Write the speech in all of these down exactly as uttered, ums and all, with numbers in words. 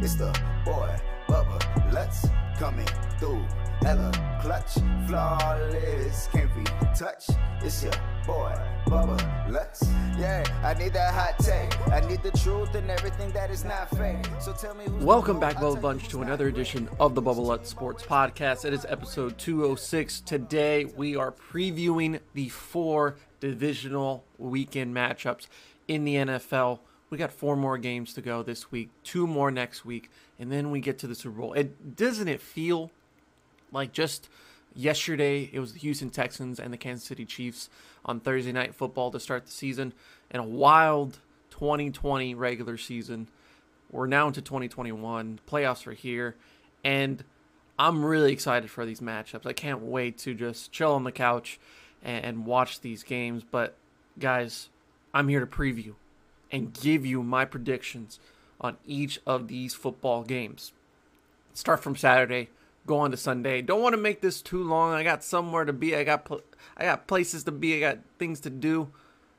It's the boy, Bubba Lutz, coming through. Hella clutch, flawless, can't be touched. It's your boy, Bubba Lutz. Yeah, I need that hot take. I need the truth and everything that is not fake. So tell me who's welcome back, Bubba Bunch, to another edition of the Bubba Lutz Sports Podcast. It is episode two oh six. Today we are previewing the four divisional weekend matchups in the N F L. We got four more games to go this week, two more next week, and then we get to the Super Bowl. It doesn't it feel like just yesterday it was the Houston Texans and the Kansas City Chiefs on Thursday Night Football to start the season, and a wild twenty twenty regular season. We're now into twenty twenty-one. Playoffs are here, and I'm really excited for these matchups. I can't wait to just chill on the couch and, and watch these games. But guys, I'm here to preview and give you my predictions on each of these football games. Start from Saturday, go on to Sunday. Don't want to make this too long. I got somewhere to be. I got pl- I got places to be. I got things to do.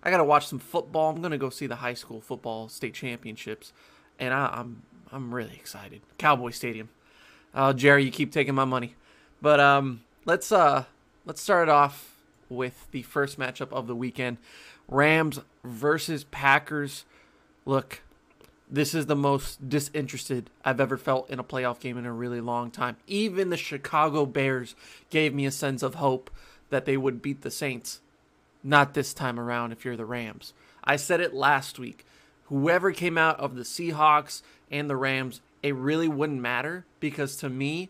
I got to watch some football. I'm going to go see the high school football state championships, and I, I'm I'm really excited. Cowboy Stadium. Uh, Jerry, you keep taking my money. But um, let's uh let's start off with the first matchup of the weekend. Rams versus Packers. Look, this is the most disinterested I've ever felt in a playoff game in a really long time. Even the Chicago Bears gave me a sense of hope that they would beat the Saints. Not this time around if you're the Rams. I said it last week. Whoever came out of the Seahawks and the Rams, it really wouldn't matter, because to me,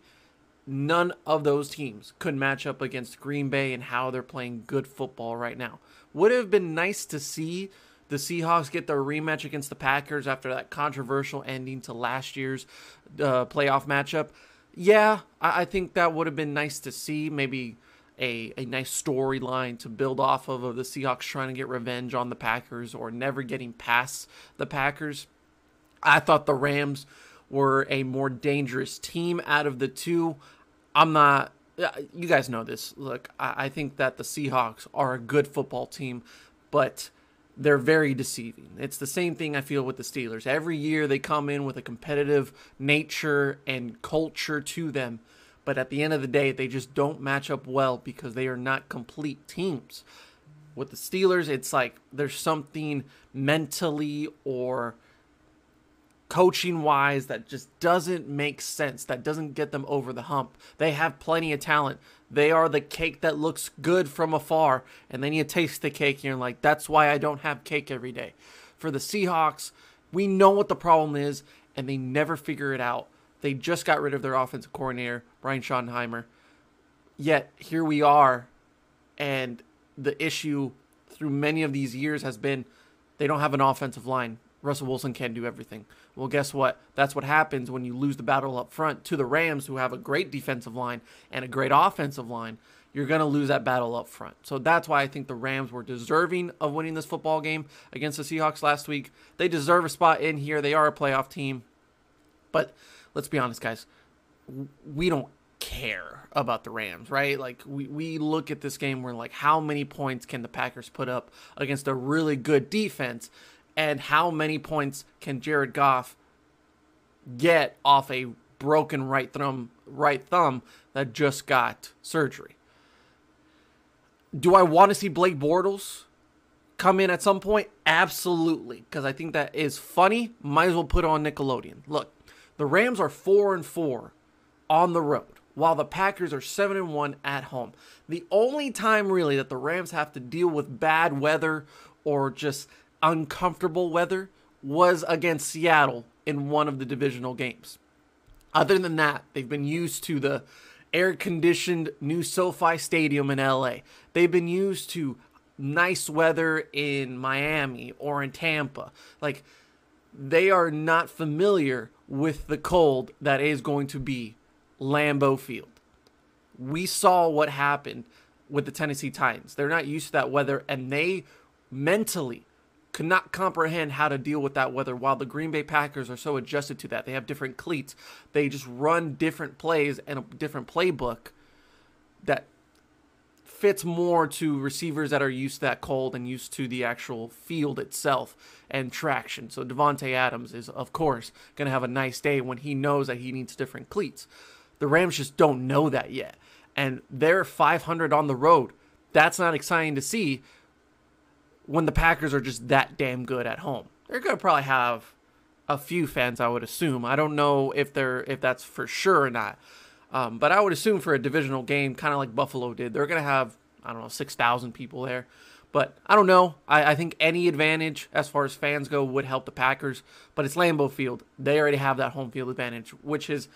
none of those teams could match up against Green Bay and how they're playing good football right now. Would have been nice to see the Seahawks get their rematch against the Packers after that controversial ending to last year's uh, playoff matchup. Yeah, I-, I think that would have been nice to see. Maybe a, a nice storyline to build off of, of the Seahawks trying to get revenge on the Packers or never getting past the Packers. I thought the Rams were a more dangerous team out of the two. I'm not, you guys know this. Look, I think that the Seahawks are a good football team, but they're very deceiving. It's the same thing I feel with the Steelers. Every year they come in with a competitive nature and culture to them, but at the end of the day, they just don't match up well because they are not complete teams. With the Steelers, it's like there's something mentally or coaching-wise that just doesn't make sense, that doesn't get them over the hump. They have plenty of talent. They are the cake that looks good from afar, and then you taste the cake, and you're like, that's why I don't have cake every day. For the Seahawks, we know what the problem is, and they never figure it out. They just got rid of their offensive coordinator, Brian Schottenheimer. Yet, here we are, and the issue through many of these years has been they don't have an offensive line. Russell Wilson can't do everything. Well, guess what? That's what happens when you lose the battle up front to the Rams, who have a great defensive line and a great offensive line. You're going to lose that battle up front. So that's why I think the Rams were deserving of winning this football game against the Seahawks last week. They deserve a spot in here. They are a playoff team. But let's be honest, guys. We don't care about the Rams, right? Like, we, we look at this game, we're like, how many points can the Packers put up against a really good defense? And how many points can Jared Goff get off a broken right thumb, right thumb that just got surgery? Do I want to see Blake Bortles come in at some point? Absolutely, because I think that is funny. Might as well put on Nickelodeon. Look, the Rams are four and four on the road, while the Packers are seven and one at home. The only time really that the Rams have to deal with bad weather or just uncomfortable weather was against Seattle in one of the divisional games. Other than that, they've been used to the air-conditioned new SoFi Stadium in L A. They've been used to nice weather in Miami or in Tampa. Like, they are not familiar with the cold that is going to be Lambeau Field. We saw what happened with the Tennessee Titans. They're not used to that weather, and they mentally could not comprehend how to deal with that weather, while the Green Bay Packers are so adjusted to that. They have different cleats. They just run different plays and a different playbook that fits more to receivers that are used to that cold and used to the actual field itself and traction. So Devontae Adams is, of course, going to have a nice day when he knows that he needs different cleats. The Rams just don't know that yet. And they're five hundred on the road. That's not exciting to see when the Packers are just that damn good at home. They're going to probably have a few fans, I would assume. I don't know if they're if that's for sure or not. Um, but I would assume for a divisional game, kind of like Buffalo did, they're going to have, I don't know, six thousand people there. But I don't know. I, I think any advantage as far as fans go would help the Packers. But it's Lambeau Field. They already have that home field advantage, which is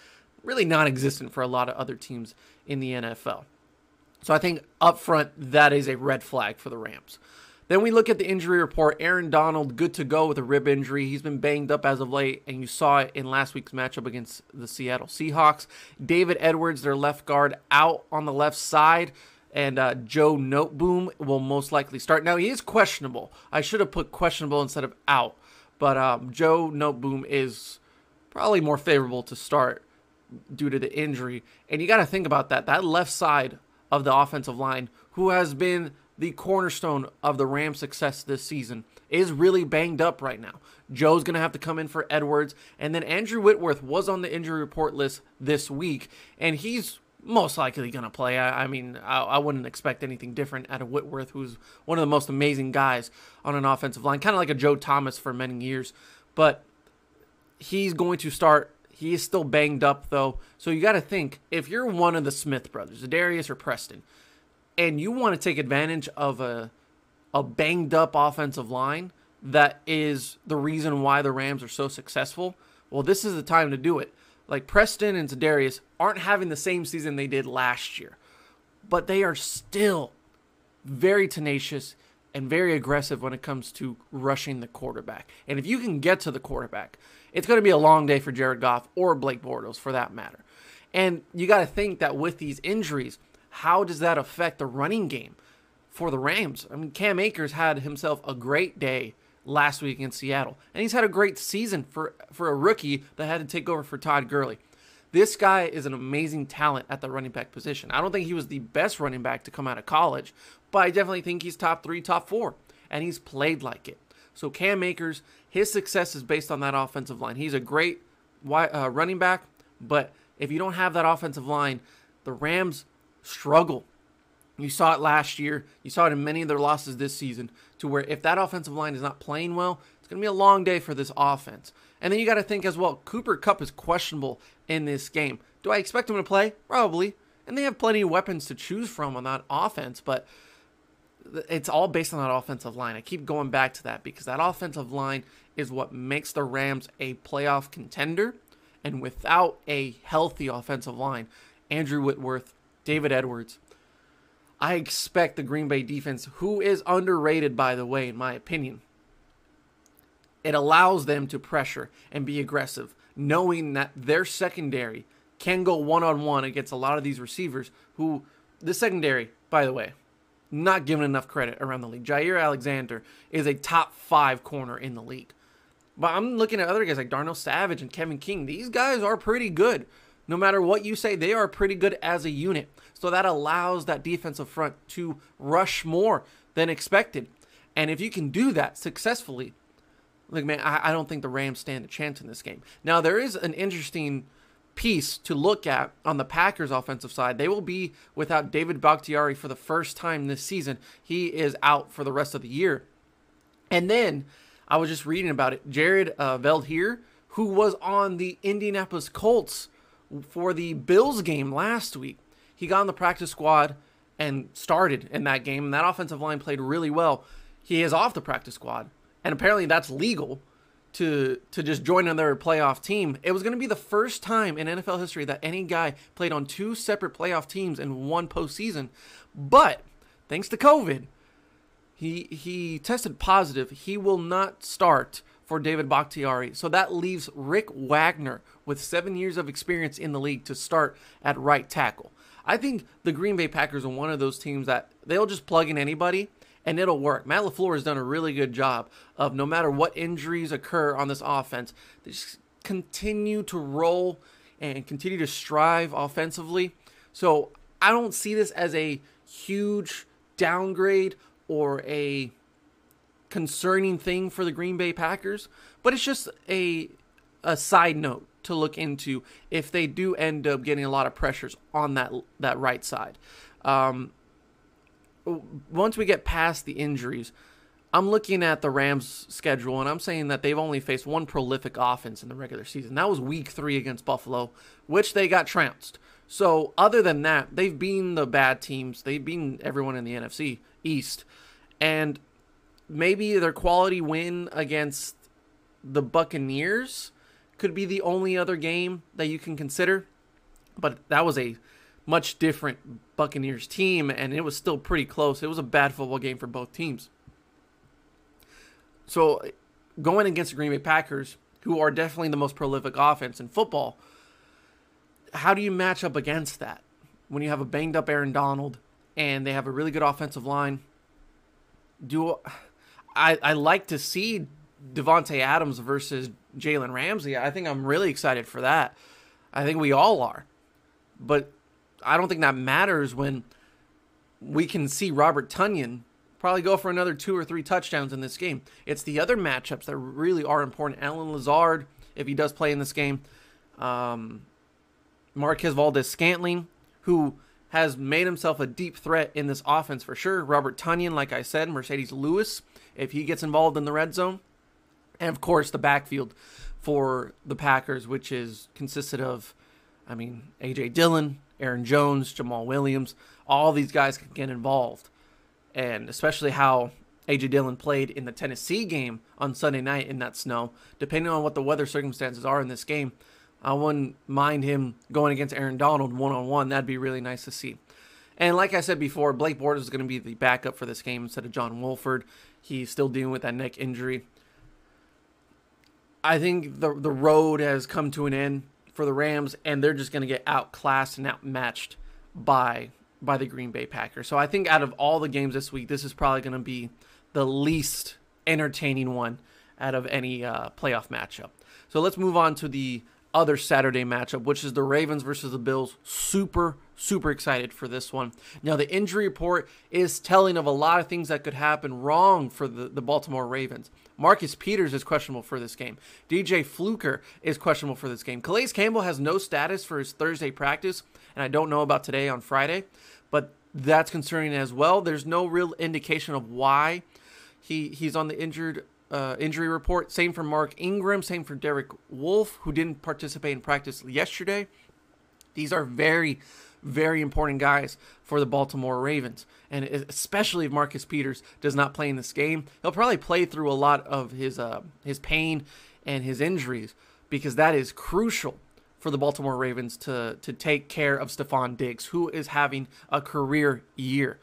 really non-existent for a lot of other teams in the N F L. So I think up front, that is a red flag for the Rams. Then we look at the injury report. Aaron Donald, good to go with a rib injury. He's been banged up as of late, and you saw it in last week's matchup against the Seattle Seahawks. David Edwards, their left guard, out on the left side, and uh, Joe Noteboom will most likely start. Now, he is questionable. I should have put questionable instead of out, but um, Joe Noteboom is probably more favorable to start due to the injury. And you got to think about that. That left side of the offensive line, who has been the cornerstone of the Rams' success this season, is really banged up right now. Joe's going to have to come in for Edwards. And then Andrew Whitworth was on the injury report list this week, and he's most likely going to play. I, I mean, I, I wouldn't expect anything different out of Whitworth, who's one of the most amazing guys on an offensive line, kind of like a Joe Thomas for many years. But he's going to start. He is still banged up, though. So you got to think, if you're one of the Smith brothers, Zadarius or Preston, and you want to take advantage of a a banged-up offensive line that is the reason why the Rams are so successful, well, this is the time to do it. Like, Preston and Zadarius aren't having the same season they did last year, but they are still very tenacious and very aggressive when it comes to rushing the quarterback. And if you can get to the quarterback, it's going to be a long day for Jared Goff or Blake Bortles, for that matter. And you got to think that with these injuries, how does that affect the running game for the Rams? I mean, Cam Akers had himself a great day last week in Seattle, and he's had a great season for, for a rookie that had to take over for Todd Gurley. This guy is an amazing talent at the running back position. I don't think he was the best running back to come out of college, but I definitely think he's top three, top four, and he's played like it. So Cam Akers, his success is based on that offensive line. He's a great uh, running back, but if you don't have that offensive line, the Rams struggle. You saw it last year. You saw it in many of their losses this season, to where if that offensive line is not playing well, it's going to be a long day for this offense. And then you got to think as well, Cooper Kupp is questionable in this game. Do I expect him to play? Probably. And they have plenty of weapons to choose from on that offense, but it's all based on that offensive line. I keep going back to that because that offensive line is what makes the Rams a playoff contender. And without a healthy offensive line, Andrew Whitworth, David Edwards, I expect the Green Bay defense, who is underrated, by the way, in my opinion, it allows them to pressure and be aggressive, knowing that their secondary can go one-on-one against a lot of these receivers who, the secondary, by the way, not given enough credit around the league. Jair Alexander is a top five corner in the league. But I'm looking at other guys like Darnell Savage and Kevin King. These guys are pretty good. No matter what you say, they are pretty good as a unit. So that allows that defensive front to rush more than expected. And if you can do that successfully, like, man, I, I don't think the Rams stand a chance in this game. Now, there is an interesting piece to look at on the Packers' offensive side. They will be without David Bakhtiari for the first time this season. He is out for the rest of the year. And then, I was just reading about it, Jared uh, Veldheer, who was on the Indianapolis Colts for the Bills game last week. He got on the practice squad and started in that game, and that offensive line played really well. He is off the practice squad, and apparently that's legal to to just join another playoff team. It was going to be the first time in N F L history that any guy played on two separate playoff teams in one postseason. But thanks to COVID, he he tested positive. He will not start for David Bakhtiari. So that leaves Rick Wagner with seven years of experience in the league to start at right tackle. I think the Green Bay Packers are one of those teams that they'll just plug in anybody and it'll work. Matt LaFleur has done a really good job of, no matter what injuries occur on this offense, they just continue to roll and continue to strive offensively. So I don't see this as a huge downgrade or a concerning thing for the Green Bay Packers, but it's just a a side note to look into if they do end up getting a lot of pressures on that that right side. Um, once we get past the injuries, I'm looking at the Rams' schedule, and I'm saying that they've only faced one prolific offense in the regular season. That was week three against Buffalo, which they got trounced. So other than that, they've beaten the bad teams. They've beaten everyone in the N F C East. And maybe their quality win against the Buccaneers could be the only other game that you can consider. But that was a much different Buccaneers team, and it was still pretty close. It was a bad football game for both teams. So going against the Green Bay Packers, who are definitely the most prolific offense in football, how do you match up against that when you have a banged up Aaron Donald and they have a really good offensive line? Do I, I like to see Devontae Adams versus Jalen Ramsey. I think I'm really excited for that. I think we all are. But I don't think that matters when we can see Robert Tonyan probably go for another two or three touchdowns in this game. It's the other matchups that really are important. Allen Lazard, if he does play in this game. Um, Marquez Valdes-Scantling, who has made himself a deep threat in this offense for sure. Robert Tonyan, like I said, Mercedes Lewis, if he gets involved in the red zone. And, of course, the backfield for the Packers, which is consisted of, I mean, A J. Dillon, Aaron Jones, Jamal Williams. All these guys can get involved. And especially how A J. Dillon played in the Tennessee game on Sunday night in that snow. Depending on what the weather circumstances are in this game, I wouldn't mind him going against Aaron Donald one-on-one. That'd be really nice to see. And like I said before, Blake Bortles is going to be the backup for this game instead of John Wolford. He's still dealing with that neck injury. I think the the road has come to an end for the Rams, and they're just going to get outclassed and outmatched by by the Green Bay Packers. So I think out of all the games this week, this is probably going to be the least entertaining one out of any uh, playoff matchup. So let's move on to the other Saturday matchup, which is the Ravens versus the Bills. Super, super excited for this one. Now, the injury report is telling of a lot of things that could happen wrong for the, the Baltimore Ravens. Marcus Peters is questionable for this game. D J Fluker is questionable for this game. Calais Campbell has no status for his Thursday practice, and I don't know about today on Friday, but that's concerning as well. There's no real indication of why he he's on the injured Uh, injury report. Same for Mark Ingram, same for Derek Wolf, who didn't participate in practice yesterday. These are very, very important guys for the Baltimore Ravens, and especially if Marcus Peters does not play in this game, he'll probably play through a lot of his uh, his pain and his injuries, because that is crucial for the Baltimore Ravens to to take care of Stephon Diggs, who is having a career year.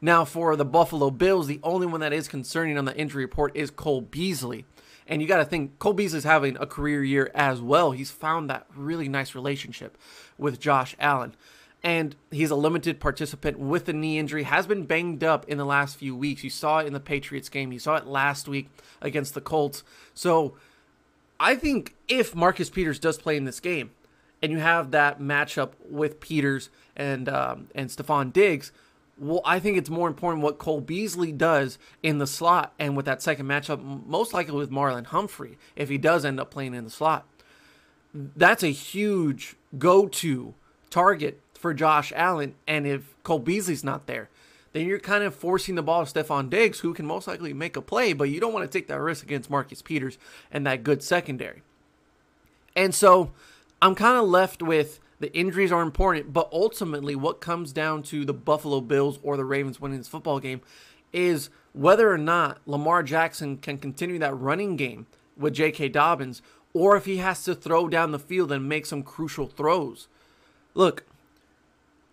Now, for the Buffalo Bills, the only one that is concerning on the injury report is Cole Beasley. And you got to think, Cole Beasley's having a career year as well. He's found that really nice relationship with Josh Allen. And he's a limited participant with a knee injury, has been banged up in the last few weeks. You saw it in the Patriots game. You saw it last week against the Colts. So I think if Marcus Peters does play in this game, and you have that matchup with Peters and, um, and Stephon Diggs, well, I think it's more important what Cole Beasley does in the slot and with that second matchup, most likely with Marlon Humphrey, if he does end up playing in the slot. That's a huge go-to target for Josh Allen, and if Cole Beasley's not there, then you're kind of forcing the ball to Stephon Diggs, who can most likely make a play, but you don't want to take that risk against Marcus Peters and that good secondary. And so I'm kind of left with, the injuries are important, but ultimately what comes down to the Buffalo Bills or the Ravens winning this football game is whether or not Lamar Jackson can continue that running game with J K. Dobbins, or if he has to throw down the field and make some crucial throws. Look,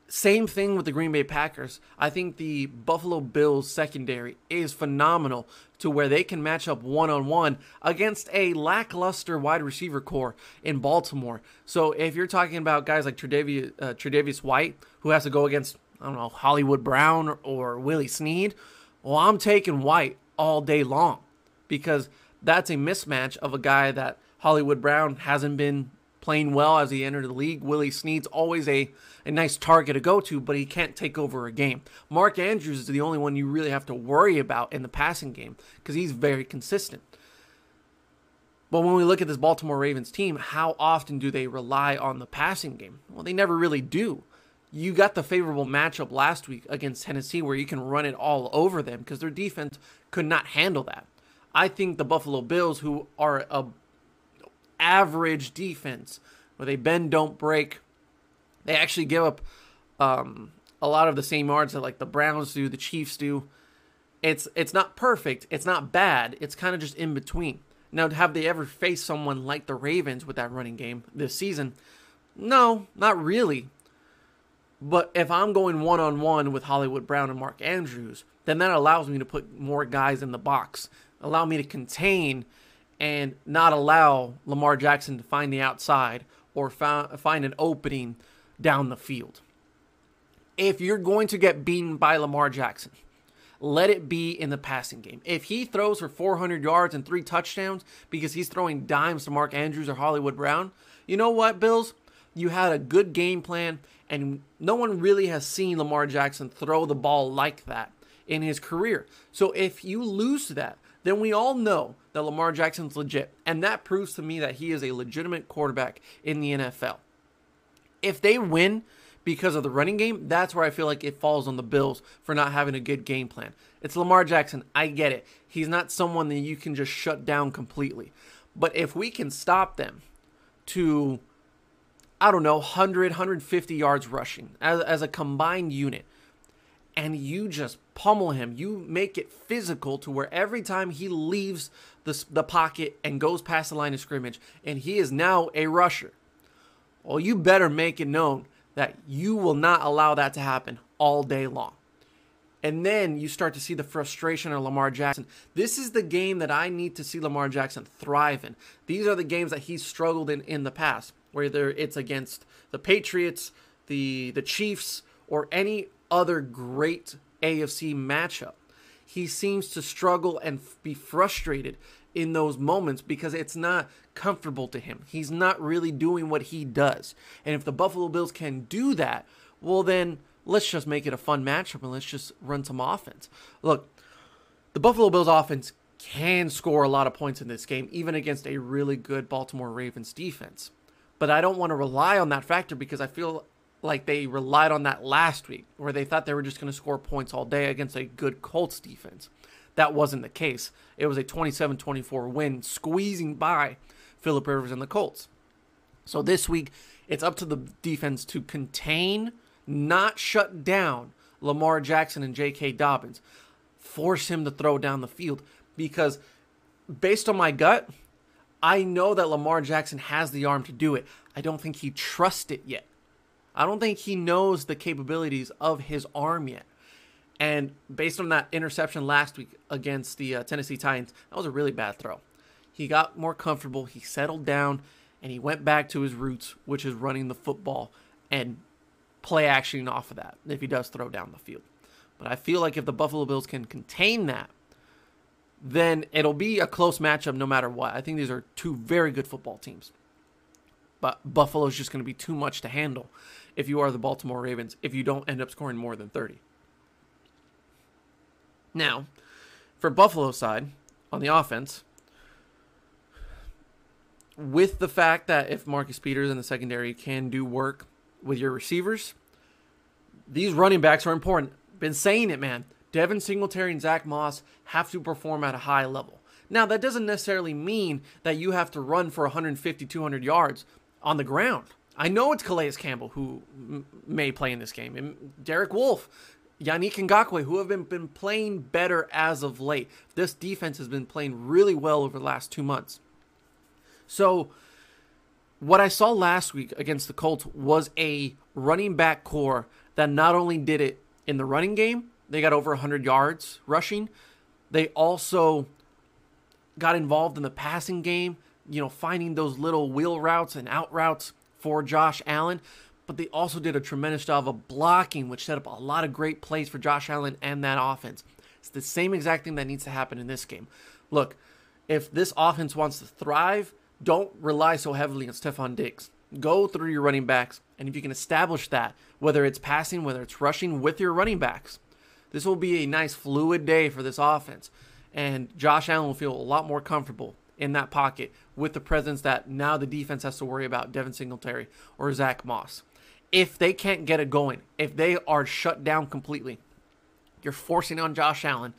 same thing with the Green Bay Packers. I think the Buffalo Bills secondary is phenomenal to where they can match up one-on-one against a lackluster wide receiver core in Baltimore. So if you're talking about guys like Tre'Davious, uh, Tre'Davious White, who has to go against, I don't know, Hollywood Brown or, or Willie Snead, well, I'm taking White all day long because that's a mismatch of a guy that Hollywood Brown hasn't been playing well as he entered the league. Willie Snead's always a, a nice target to go to, but he can't take over a game. Mark Andrews is the only one you really have to worry about in the passing game because he's very consistent. But when we look at this Baltimore Ravens team, how often do they rely on the passing game? Well, they never really do. You got the favorable matchup last week against Tennessee where you can run it all over them because their defense could not handle that. I think the Buffalo Bills, who are a average defense, where they bend, don't break, they actually give up um, a lot of the same yards that like the Browns do, the Chiefs do. It's, it's not perfect. It's not bad. It's kind of just in between. Now, have they ever faced someone like the Ravens with that running game this season? No, not really. But if I'm going one-on-one with Hollywood Brown and Mark Andrews, then that allows me to put more guys in the box, allow me to contain and not allow Lamar Jackson to find the outside or find an opening down the field. If you're going to get beaten by Lamar Jackson, let it be in the passing game. If he throws for four hundred yards and three touchdowns because he's throwing dimes to Mark Andrews or Hollywood Brown, you know what, Bills? You had a good game plan, and no one really has seen Lamar Jackson throw the ball like that in his career. So if you lose that, then we all know that Lamar Jackson's legit, and that proves to me that he is a legitimate quarterback in the N F L. If they win because of the running game, that's where I feel like it falls on the Bills for not having a good game plan. It's Lamar Jackson. I get it. He's not someone that you can just shut down completely. But if we can stop them to, I don't know, one hundred, one hundred fifty yards rushing as, as a combined unit, and you just pummel him, you make it physical to where every time he leaves the, the pocket and goes past the line of scrimmage, and he is now a rusher, well, you better make it known that you will not allow that to happen all day long. And then you start to see the frustration of Lamar Jackson. This is the game that I need to see Lamar Jackson thrive in. These are the games that he's struggled in in the past, whether it's against the Patriots, the, the Chiefs, or any other great A F C matchup. He seems to struggle and be frustrated in those moments because it's not comfortable to him. He's not really doing what he does. And if the Buffalo Bills can do that, well then let's just make it a fun matchup and let's just run some offense. Look, the Buffalo Bills offense can score a lot of points in this game, even against a really good Baltimore Ravens defense. But I don't want to rely on that factor because I feel like they relied on that last week where they thought they were just going to score points all day against a good Colts defense. That wasn't the case. It was a twenty-seven twenty-four win, squeezing by Phillip Rivers and the Colts. So this week, it's up to the defense to contain, not shut down Lamar Jackson and J K. Dobbins. Force him to throw down the field because based on my gut, I know that Lamar Jackson has the arm to do it. I don't think he trusts it yet. I don't think he knows the capabilities of his arm yet. And based on that interception last week against the uh, Tennessee Titans, that was a really bad throw. He got more comfortable, he settled down, and he went back to his roots, which is running the football and play action off of that if he does throw down the field. But I feel like if the Buffalo Bills can contain that, then it'll be a close matchup no matter what. I think these are two very good football teams. But Buffalo's just going to be too much to handle if you are the Baltimore Ravens, if you don't end up scoring more than thirty. Now, for Buffalo's side, on the offense, with the fact that if Marcus Peters in the secondary can do work with your receivers, these running backs are important. Been saying it, man. Devin Singletary and Zach Moss have to perform at a high level. Now, that doesn't necessarily mean that you have to run for one hundred fifty, two hundred yards on the ground. I know it's Calais Campbell who m- may play in this game, and Derek Wolf, Yannick Ngakoue, who have been, been playing better as of late. This defense has been playing really well over the last two months. So what I saw last week against the Colts was a running back core that not only did it in the running game, they got over one hundred yards rushing. They also got involved in the passing game, you know, finding those little wheel routes and out routes for Josh Allen. But they also did a tremendous job of blocking, which set up a lot of great plays for Josh Allen and that offense. It's the same exact thing that needs to happen in this game. Look, if this offense wants to thrive, don't rely so heavily on Stephon Diggs. Go through your running backs, and if you can establish that, whether it's passing, whether it's rushing with your running backs, this will be a nice fluid day for this offense, and Josh Allen will feel a lot more comfortable in that pocket with the presence that now the defense has to worry about Devin Singletary or Zach Moss. If they can't get it going, if they are shut down completely, you're forcing on Josh Allen,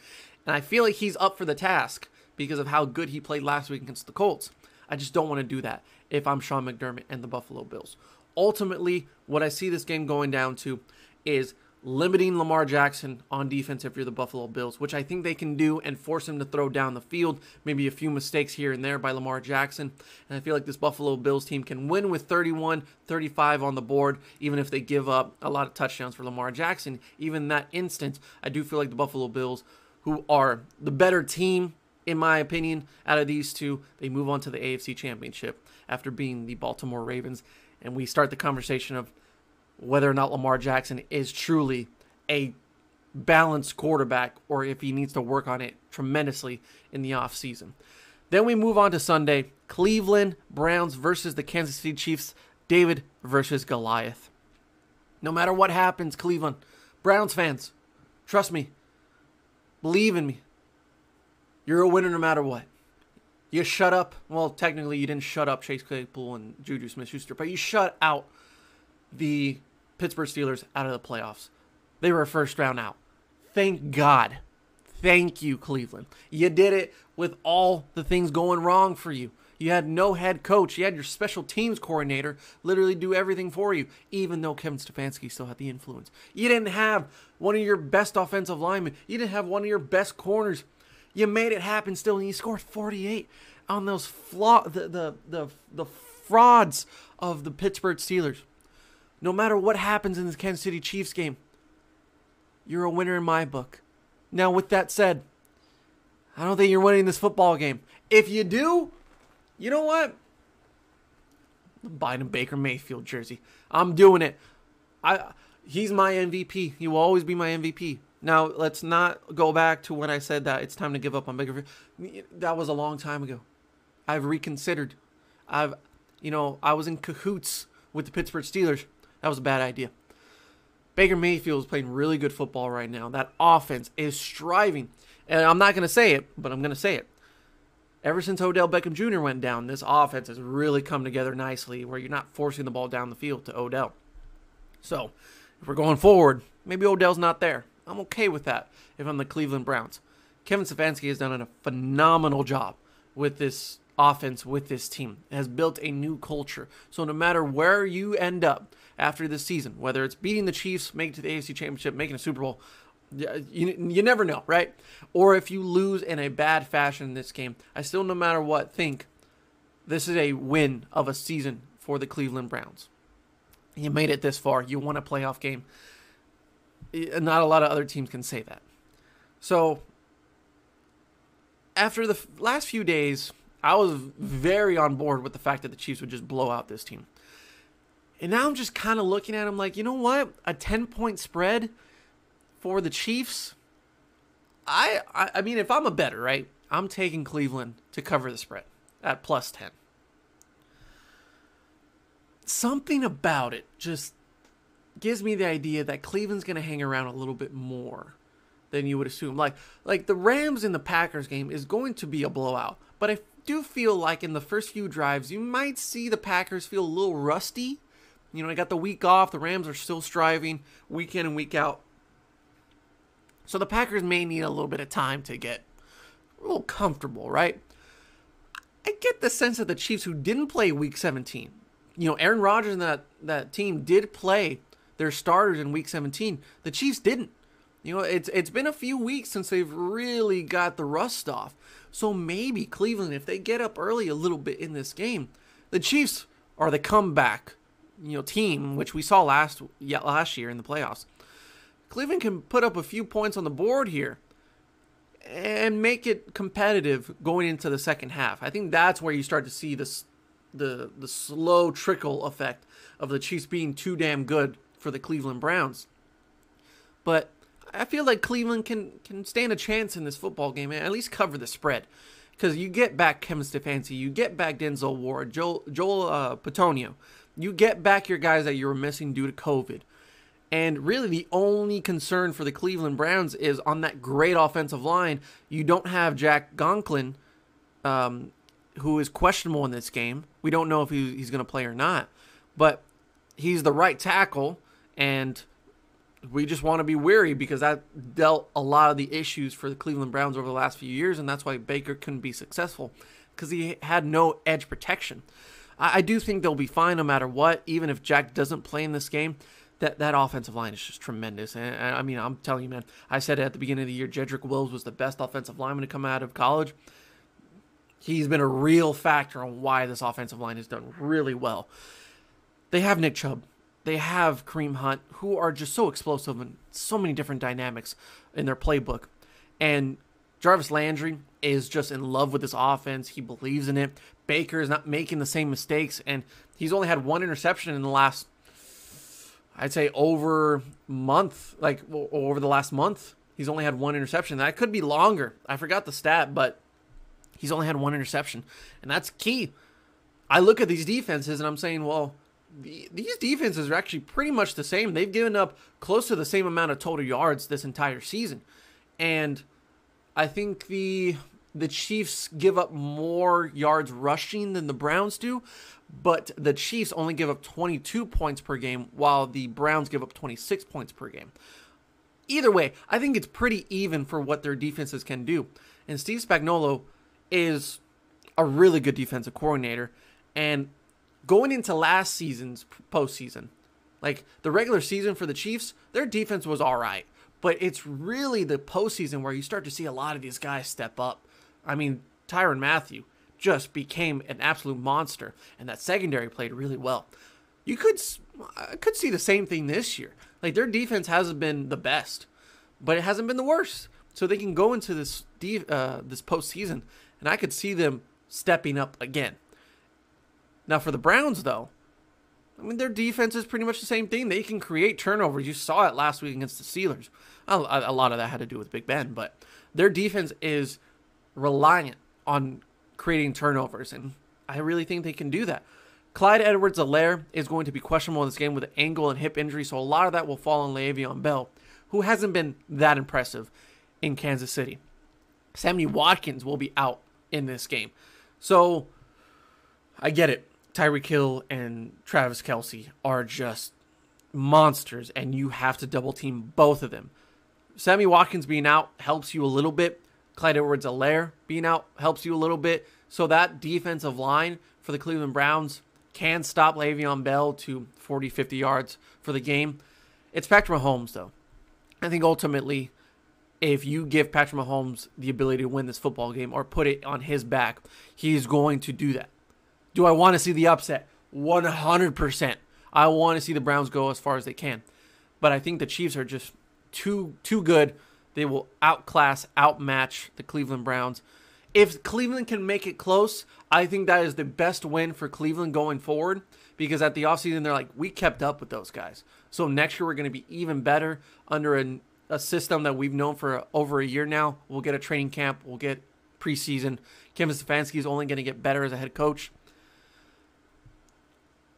and I feel like he's up for the task because of how good he played last week against the Colts. I just don't want to do that if I'm Sean McDermott and the Buffalo Bills. Ultimately, what I see this game going down to is limiting Lamar Jackson on defense if you're the Buffalo Bills, which I think they can do, and force him to throw down the field. Maybe a few mistakes here and there by Lamar Jackson. And I feel like this Buffalo Bills team can win with thirty-one thirty-five on the board, even if they give up a lot of touchdowns for Lamar Jackson. Even in that instance, I do feel like the Buffalo Bills, who are the better team, in my opinion, out of these two, they move on to the A F C Championship after being the Baltimore Ravens. And we start the conversation of whether or not Lamar Jackson is truly a balanced quarterback or if he needs to work on it tremendously in the offseason. Then we move on to Sunday. Cleveland Browns versus the Kansas City Chiefs. David versus Goliath. No matter what happens, Cleveland Browns fans, trust me. Believe in me. You're a winner no matter what. You shut up. Well, technically, you didn't shut up Chase Claypool and Juju Smith-Schuster, but you shut out the Pittsburgh Steelers out of the playoffs. They were a first round out. Thank God. Thank you, Cleveland. You did it with all the things going wrong for you. You had no head coach. You had your special teams coordinator literally do everything for you, even though Kevin Stefanski still had the influence. You didn't have one of your best offensive linemen. You didn't have one of your best corners. You made it happen still, and you scored forty-eight on those flaw, the, the the the frauds of the Pittsburgh Steelers. No matter what happens in this Kansas City Chiefs game, you're a winner in my book. Now, with that said, I don't think you're winning this football game. If you do, you know what? I'm buying a Baker Mayfield jersey. I'm doing it. I he's my M V P. He will always be my M V P. Now, let's not go back to when I said that it's time to give up on Baker. That was a long time ago. I've reconsidered. I've, you know, I was in cahoots with the Pittsburgh Steelers. That was a bad idea. Baker Mayfield is playing really good football right now. That offense is striving. And I'm not going to say it, but I'm going to say it. Ever since Odell Beckham Junior went down, this offense has really come together nicely where you're not forcing the ball down the field to Odell. So, if we're going forward, maybe Odell's not there. I'm okay with that if I'm the Cleveland Browns. Kevin Stefanski has done a phenomenal job with this offense, with this team. It has built a new culture. So no matter where you end up after this season, whether it's beating the Chiefs, making it to the A F C Championship, making a Super Bowl, you, you never know, right? Or if you lose in a bad fashion in this game, I still, no matter what, think this is a win of a season for the Cleveland Browns. You made it this far. You won a playoff game. Not a lot of other teams can say that. So, after the f- last few days, I was very on board with the fact that the Chiefs would just blow out this team. And now I'm just kind of looking at them like, you know what? A ten-point spread for the Chiefs? I, I I mean, if I'm a better, right? I'm taking Cleveland to cover the spread at plus ten. Something about it just gives me the idea that Cleveland's going to hang around a little bit more than you would assume. Like, like the Rams and the Packers game is going to be a blowout, but I do feel like in the first few drives, you might see the Packers feel a little rusty. You know, I got the week off. The Rams are still striving week in and week out. So the Packers may need a little bit of time to get a little comfortable, right? I get the sense that the Chiefs, who didn't play week seventeen, you know, Aaron Rodgers and that, that team did play their starters in week seventeen. The Chiefs didn't. You know, it's it's been a few weeks since they've really got the rust off. So maybe Cleveland, if they get up early a little bit in this game, the Chiefs are the comeback, you know, team, which we saw last yeah, last year in the playoffs. Cleveland can put up a few points on the board here and make it competitive going into the second half. I think that's where you start to see this the the slow trickle effect of the Chiefs being too damn good for the Cleveland Browns. But I feel like Cleveland can, can stand a chance in this football game and at least cover the spread. because you get back Kevin Stefanski, you get back Denzel Ward, Joel, Joel uh, Patonio. You get back your guys that you were missing due to COVID. And really the only concern for the Cleveland Browns is on that great offensive line, you don't have Jack Conklin, um, who is questionable in this game. We don't know if he, he's going to play or not. But he's the right tackle, and we just want to be wary because that dealt a lot of the issues for the Cleveland Browns over the last few years, and that's why Baker couldn't be successful because he had no edge protection. I, I do think they'll be fine no matter what, even if Jack doesn't play in this game. That that offensive line is just tremendous. And, and I mean, I'm telling you, man, I said at the beginning of the year, Jedrick Wills was the best offensive lineman to come out of college. He's been a real factor on why this offensive line has done really well. They have Nick Chubb. They have Kareem Hunt, who are just so explosive and so many different dynamics in their playbook. And Jarvis Landry is just in love with this offense. He believes in it. Baker is not making the same mistakes, and he's only had one interception in the last, I'd say, over month, like well, over the last month. He's only had one interception. That could be longer. I forgot the stat, but he's only had one interception, and that's key. I look at these defenses, and I'm saying, well, these defenses are actually pretty much the same. They've given up close to the same amount of total yards this entire season. And I think the the Chiefs give up more yards rushing than the Browns do, but the Chiefs only give up twenty-two points per game while the Browns give up twenty-six points per game. Either way, I think it's pretty even for what their defenses can do. And Steve Spagnuolo is a really good defensive coordinator, and going into last season's postseason, like the regular season for the Chiefs, their defense was all right. But it's really the postseason where you start to see a lot of these guys step up. I mean, Tyrann Mathieu just became an absolute monster, and that secondary played really well. You could I could see the same thing this year. Like, their defense hasn't been the best, but it hasn't been the worst. So they can go into this uh, this postseason, and I could see them stepping up again. Now, for the Browns, though, I mean, their defense is pretty much the same thing. They can create turnovers. You saw it last week against the Steelers. A lot of that had to do with Big Ben, but their defense is reliant on creating turnovers, and I really think they can do that. Clyde Edwards-Helaire is going to be questionable in this game with an ankle and hip injury, so a lot of that will fall on Le'Veon Bell, who hasn't been that impressive in Kansas City. Sammy Watkins will be out in this game. So I get it. Tyreek Hill and Travis Kelce are just monsters, and you have to double-team both of them. Sammy Watkins being out helps you a little bit. Clyde Edwards-Helaire being out helps you a little bit. So that defensive line for the Cleveland Browns can stop Le'Veon Bell to forty, fifty yards for the game. It's Patrick Mahomes, though. I think ultimately, if you give Patrick Mahomes the ability to win this football game or put it on his back, he's going to do that. Do I want to see the upset? one hundred percent. I want to see the Browns go as far as they can. But I think the Chiefs are just too too good. They will outclass, outmatch the Cleveland Browns. If Cleveland can make it close, I think that is the best win for Cleveland going forward, because at the offseason, they're like, we kept up with those guys. So next year, we're going to be even better under a, a system that we've known for over a year now. We'll get a training camp. We'll get preseason. Kevin Stefanski is only going to get better as a head coach.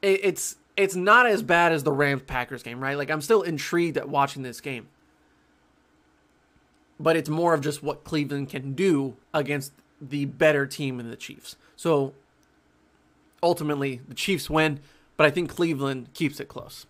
It's it's not as bad as the Rams-Packers game, right? Like, I'm still intrigued at watching this game. But it's more of just what Cleveland can do against the better team in the Chiefs. So, ultimately, the Chiefs win, but I think Cleveland keeps it close.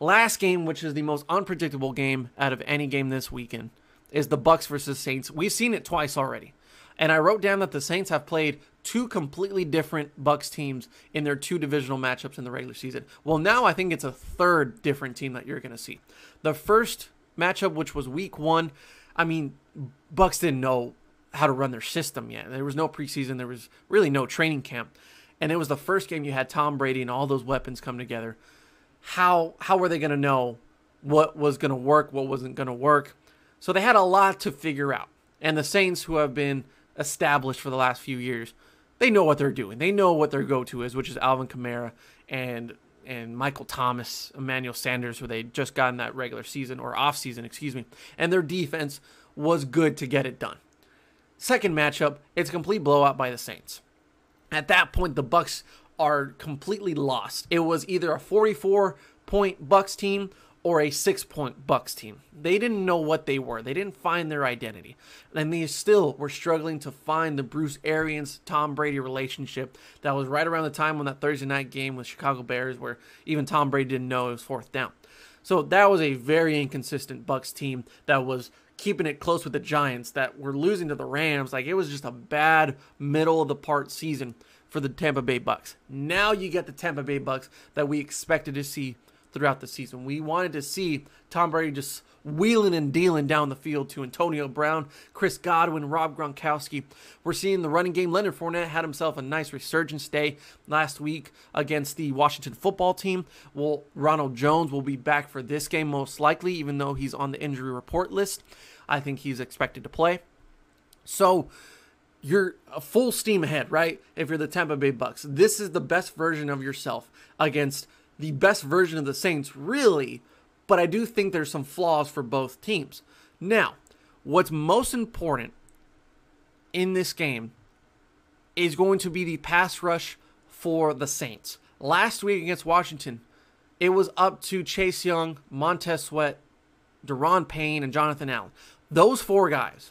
Last game, which is the most unpredictable game out of any game this weekend, is the Bucs versus Saints. We've seen it twice already. And I wrote down that the Saints have played two completely different Bucs teams in their two divisional matchups in the regular season. Well, now I think it's a third different team that you're going to see. The first matchup, which was week one, I mean, Bucs didn't know how to run their system yet. There was no preseason. There was really no training camp. And it was the first game you had Tom Brady and all those weapons come together. How, how were they going to know what was going to work, what wasn't going to work? So they had a lot to figure out. And the Saints, who have been established for the last few years, they know what they're doing. They know what their go-to is, which is Alvin Kamara and and Michael Thomas, Emmanuel Sanders, who they just got in that regular season or off season, excuse me. And their defense was good to get it done. Second matchup, it's a complete blowout by the Saints. At that point, the Bucs are completely lost. It was either a forty-four point Bucs team or a six point Bucs team. They didn't know what they were. They didn't find their identity. And they still were struggling to find the Bruce Arians-Tom Brady relationship that was right around the time when that Thursday night game with Chicago Bears where even Tom Brady didn't know it was fourth down. So that was a very inconsistent Bucs team that was keeping it close with the Giants, that were losing to the Rams. Like, it was just a bad middle-of-the-part season for the Tampa Bay Bucs. Now you get the Tampa Bay Bucs that we expected to see throughout the season. We wanted to see Tom Brady just wheeling and dealing down the field to Antonio Brown, Chris Godwin, Rob Gronkowski. We're seeing the running game. Leonard Fournette had himself a nice resurgence day last week against the Washington football team. Well, Ronald Jones will be back for this game most likely, even though he's on the injury report list. I think he's expected to play. So you're full steam ahead, right? If you're the Tampa Bay Bucs, this is the best version of yourself against the best version of the Saints, really, but I do think there's some flaws for both teams. Now, what's most important in this game is going to be the pass rush for the Saints. Last week against Washington, it was up to Chase Young, Montez Sweat, Daron Payne, and Jonathan Allen. Those four guys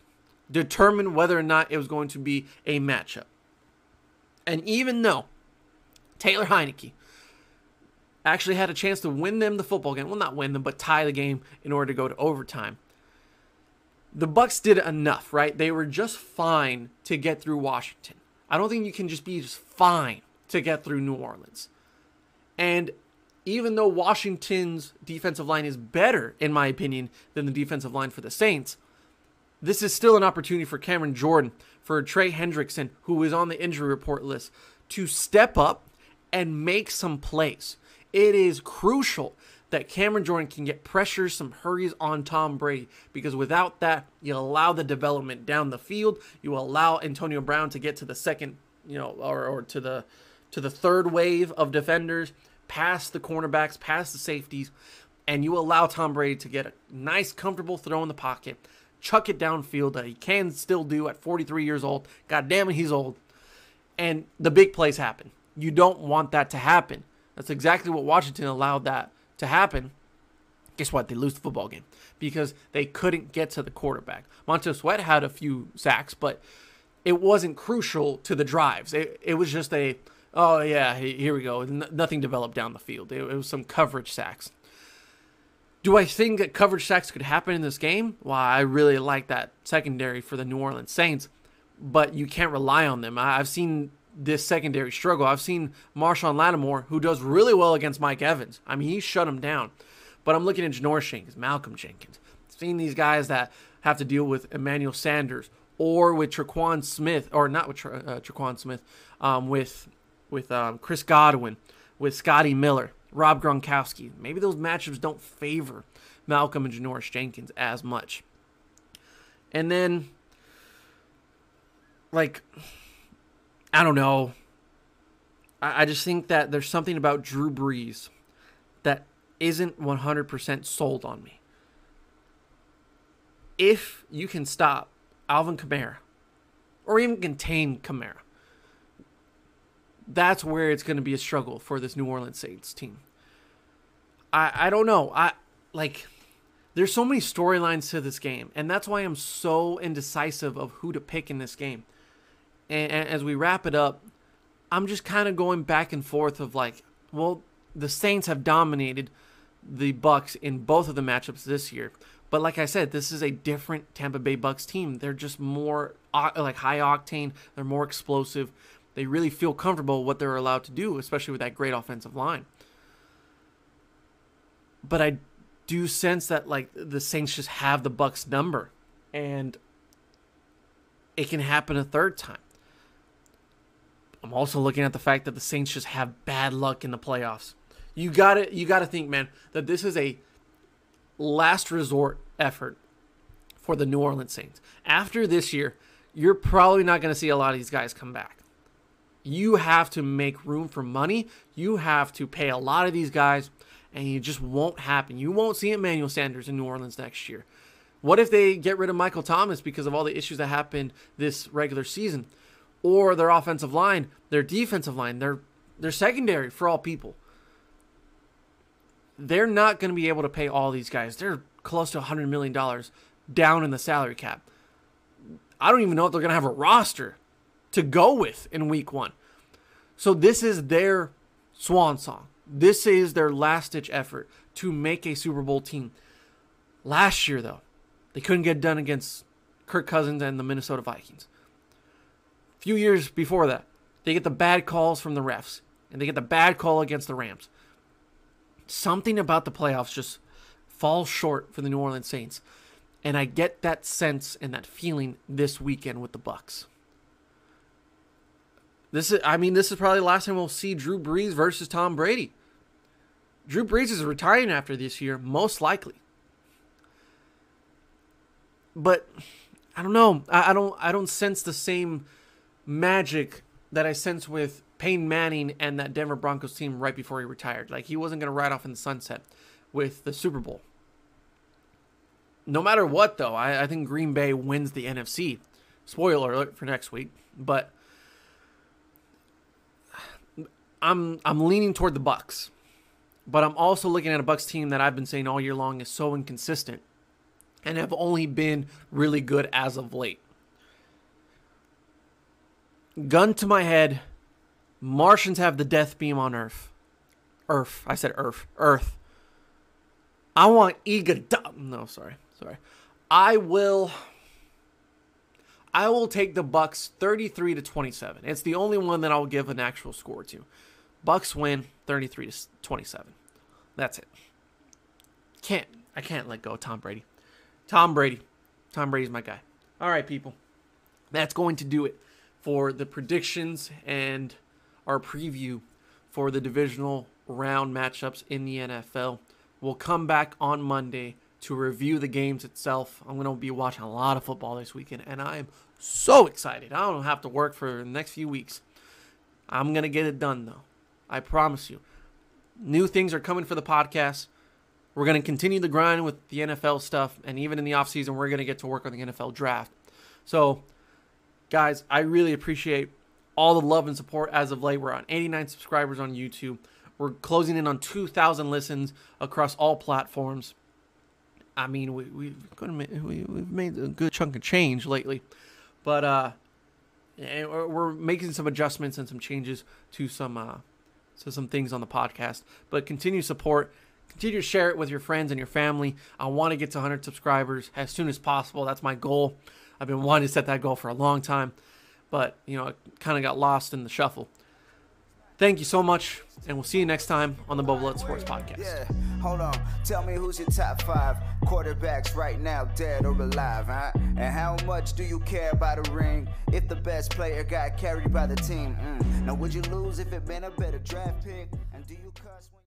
determined whether or not it was going to be a matchup. And even though Taylor Heineke actually had a chance to win them the football game. Well, not win them, but tie the game in order to go to overtime. The Bucs did enough, right? They were just fine to get through Washington. I don't think you can just be just fine to get through New Orleans. And even though Washington's defensive line is better, in my opinion, than the defensive line for the Saints, this is still an opportunity for Cameron Jordan, for Trey Hendrickson, who is on the injury report list, to step up and make some plays. It is crucial that Cameron Jordan can get pressures, some hurries on Tom Brady, because without that, you allow the development down the field. You allow Antonio Brown to get to the second, you know, or, or to the to the third wave of defenders, past the cornerbacks, past the safeties, and you allow Tom Brady to get a nice, comfortable throw in the pocket, chuck it downfield that he can still do at forty-three years old. God damn it, he's old. And the big plays happen. You don't want that to happen. That's exactly what Washington allowed that to happen. Guess what? They lose the football game because they couldn't get to the quarterback. Montez Sweat had a few sacks, but it wasn't crucial to the drives. It, it was just a, oh, yeah, here we go. N- nothing developed down the field. It, it was some coverage sacks. Do I think that coverage sacks could happen in this game? Well, I really like that secondary for the New Orleans Saints, but you can't rely on them. I, I've seen this secondary struggle. I've seen Marshawn Lattimore, who does really well against Mike Evans. I mean, he shut him down. But I'm looking at Janoris Jenkins, Malcolm Jenkins. I've seen these guys that have to deal with Emmanuel Sanders or with Tre'Quan Smith, or not with Tre- uh, Tre'Quan Smith, um, with with um, Chris Godwin, with Scotty Miller, Rob Gronkowski. Maybe those matchups don't favor Malcolm and Janoris Jenkins as much. And then, like, I don't know. I just think that there's something about Drew Brees that isn't one hundred percent sold on me. If you can stop Alvin Kamara or even contain Kamara, that's where it's going to be a struggle for this New Orleans Saints team. I, I don't know. I like. There's so many storylines to this game, and that's why I'm so indecisive of who to pick in this game. And as we wrap it up, I'm just kind of going back and forth of like, well, the Saints have dominated the Bucs in both of the matchups this year. But like I said, this is a different Tampa Bay Bucs team. They're just more like high octane. They're more explosive. They really feel comfortable what they're allowed to do, especially with that great offensive line. But I do sense that like the Saints just have the Bucs number, and it can happen a third time. I'm also looking at the fact that the Saints just have bad luck in the playoffs. You got to you got to think, man, that this is a last resort effort for the New Orleans Saints. After this year, you're probably not going to see a lot of these guys come back. You have to make room for money. You have to pay a lot of these guys, and it just won't happen. You won't see Emmanuel Sanders in New Orleans next year. What if they get rid of Michael Thomas because of all the issues that happened this regular season? Or their offensive line, their defensive line, their their secondary, for all people. They're not going to be able to pay all these guys. They're close to one hundred million dollars down in the salary cap. I don't even know if they're going to have a roster to go with in week one. So this is their swan song. This is their last-ditch effort to make a Super Bowl team. Last year, though, they couldn't get done against Kirk Cousins and the Minnesota Vikings. A few years before that, they get the bad calls from the refs, and they get the bad call against the Rams. Something about the playoffs just falls short for the New Orleans Saints, and I get that sense and that feeling this weekend with the Bucs. This is, I mean, this is probably the last time we'll see Drew Brees versus Tom Brady. Drew Brees is retiring after this year, most likely. But I don't know. I, I don't. I don't sense the same magic that I sense with Peyton Manning and that Denver Broncos team right before he retired. Like, he wasn't going to ride off in the sunset with the Super Bowl. No matter what, though, I, I think Green Bay wins the N F C. Spoiler alert for next week, but. I'm I'm leaning toward the Bucs, but I'm also looking at a Bucs team that I've been saying all year long is so inconsistent and have only been really good as of late. Gun to my head, Martians have the death beam on Earth. Earth. I said Earth. Earth. I want Ega. No, sorry. Sorry. I will... I will take the Bucs thirty-three to twenty-seven. It's the only one that I'll give an actual score to. Bucs win thirty-three to twenty-seven. That's it. Can't I can't let go of Tom Brady. Tom Brady. Tom Brady's my guy. All right, people. That's going to do it for the predictions and our preview for the divisional round matchups in the N F L. We'll come back on Monday to review the games itself. I'm going to be watching a lot of football this weekend, and I am so excited. I don't have to work for the next few weeks. I'm going to get it done, though. I promise you. New things are coming for the podcast. We're going to continue the grind with the N F L stuff, and even in the offseason, we're going to get to work on the N F L draft. So, guys, I really appreciate all the love and support as of late. We're on eighty-nine subscribers on YouTube. We're closing in on two thousand listens across all platforms. I mean, we, we've, gonna make, we, we've made a good chunk of change lately, but uh, we're making some adjustments and some changes to some uh, to some things on the podcast. But continue support, continue to share it with your friends and your family. I want to get to one hundred subscribers as soon as possible. That's my goal. I've been wanting to set that goal for a long time, but you know, I kind of got lost in the shuffle. Thank you so much, and we'll see you next time on the Bubba Lutz Sports Podcast. Yeah, hold on. Tell me who's your top five quarterbacks right now, dead or alive, huh? And how much do you care about a ring if the best player got carried by the team? Mm. Now, would you lose if it been a better draft pick? And do you cuss when-